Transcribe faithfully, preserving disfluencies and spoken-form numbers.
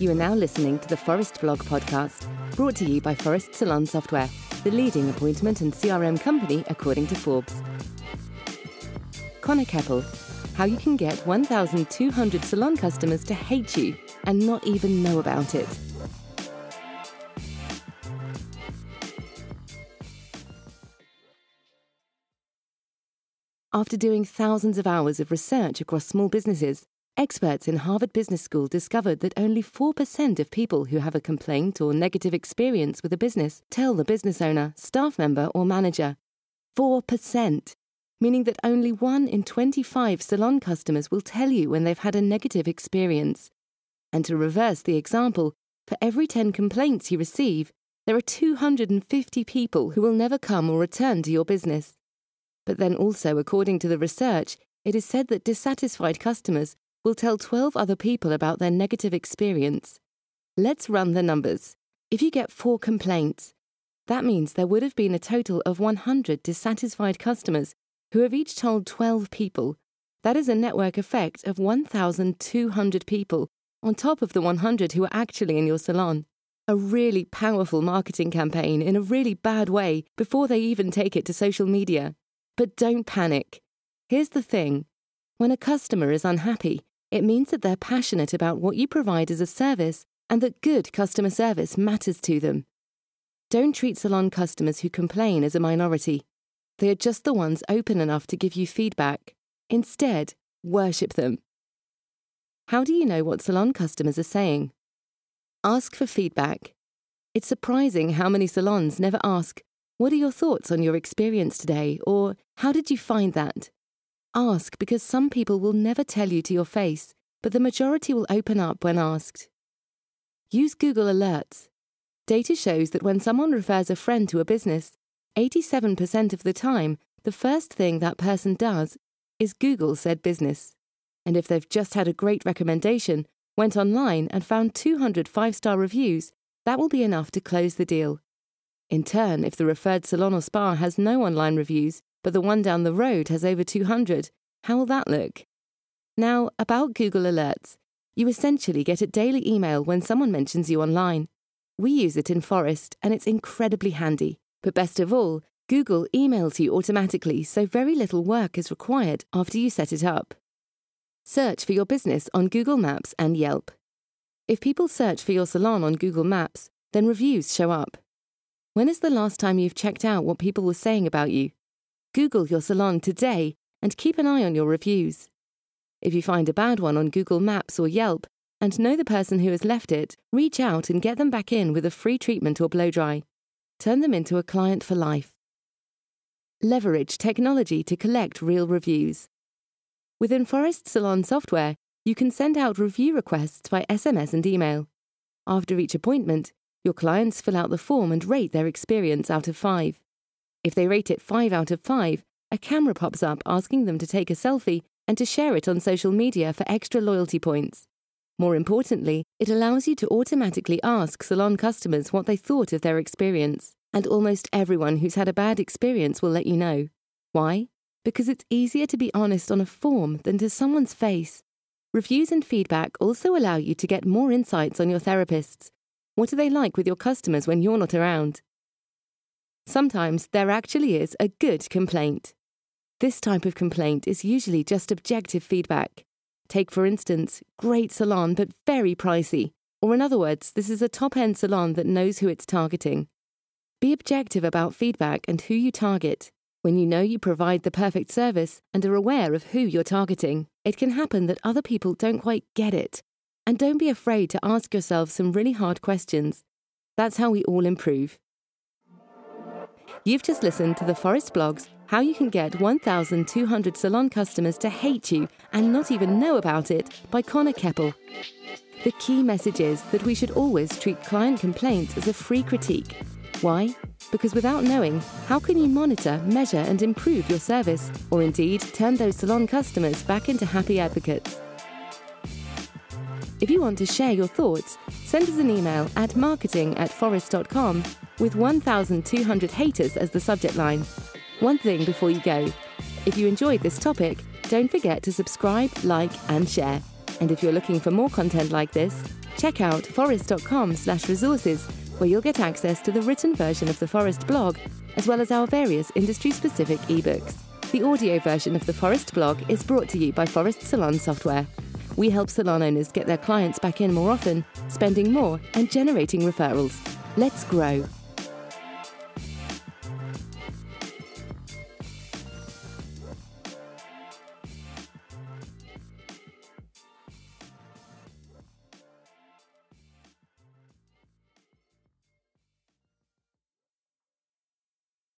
You are now listening to the Phorest Blog podcast, brought to you by Phorest Salon Software, the leading appointment and C R M company according to Forbes. Connor Keppel, how you can get one thousand two hundred salon customers to hate you and not even know about it. After doing thousands of hours of research across small businesses, experts in Harvard Business School discovered that only four percent of people who have a complaint or negative experience with a business tell the business owner, staff member, or manager. four percent, meaning that only one in twenty-five salon customers will tell you when they've had a negative experience. And to reverse the example, for every ten complaints you receive, there are two hundred fifty people who will never come or return to your business. But then also, according to the research, it is said that dissatisfied customers will tell twelve other people about their negative experience. Let's run the numbers. If you get four complaints, that means there would have been a total of one hundred dissatisfied customers who have each told twelve people. That is a network effect of one thousand two hundred people, on top of the one hundred who are actually in your salon. A really powerful marketing campaign in a really bad way before they even take it to social media. But don't panic. Here's the thing. When a customer is unhappy, it means that they're passionate about what you provide as a service and that good customer service matters to them. Don't treat salon customers who complain as a minority. They are just the ones open enough to give you feedback. Instead, worship them. How do you know what salon customers are saying? Ask for feedback. It's surprising how many salons never ask, "What are your thoughts on your experience today?" or "How did you find that?" Ask, because some people will never tell you to your face, but the majority will open up when asked. Use Google Alerts. Data shows that when someone refers a friend to a business, eighty-seven percent of the time, the first thing that person does is Google said business. And if they've just had a great recommendation, went online and found two hundred five-star reviews, that will be enough to close the deal. In turn, if the referred salon or spa has no online reviews, but the one down the road has over two hundred, how will that look? Now, about Google Alerts. You essentially get a daily email when someone mentions you online. We use it in Phorest, and it's incredibly handy. But best of all, Google emails you automatically, so very little work is required after you set it up. Search for your business on Google Maps and Yelp. If people search for your salon on Google Maps, then reviews show up. When is the last time you've checked out what people were saying about you? Google your salon today and keep an eye on your reviews. If you find a bad one on Google Maps or Yelp and know the person who has left it, reach out and get them back in with a free treatment or blow dry. Turn them into a client for life. Leverage technology to collect real reviews. Within Phorest Salon Software, you can send out review requests by S M S and email. After each appointment, your clients fill out the form and rate their experience out of five. If they rate it five out of five, a camera pops up asking them to take a selfie and to share it on social media for extra loyalty points. More importantly, it allows you to automatically ask salon customers what they thought of their experience, and almost everyone who's had a bad experience will let you know. Why? Because it's easier to be honest on a form than to someone's face. Reviews and feedback also allow you to get more insights on your therapists. What are they like with your customers when you're not around? Sometimes there actually is a good complaint. This type of complaint is usually just objective feedback. Take, for instance, great salon but very pricey. Or in other words, this is a top-end salon that knows who it's targeting. Be objective about feedback and who you target. When you know you provide the perfect service and are aware of who you're targeting, it can happen that other people don't quite get it. And don't be afraid to ask yourself some really hard questions. That's how we all improve. You've just listened to the Phorest Blog's How You Can Get one thousand two hundred Salon Customers to Hate You and Not Even Know About It by Connor Keppel. The key message is that we should always treat client complaints as a free critique. Why? Because without knowing, how can you monitor, measure and improve your service, or indeed turn those salon customers back into happy advocates? If you want to share your thoughts, send us an email at marketing at phorest dot com with one thousand two hundred haters as the subject line. One thing before you go. If you enjoyed this topic, don't forget to subscribe, like and share. And if you're looking for more content like this, Check out forest dot com slash resources, where you'll get access to the written version of the Phorest blog, as well as our various industry-specific ebooks. The audio version of the Phorest blog is brought to you by Phorest Salon Software. We help salon owners get their clients back in more often, spending more and generating referrals. Let's grow.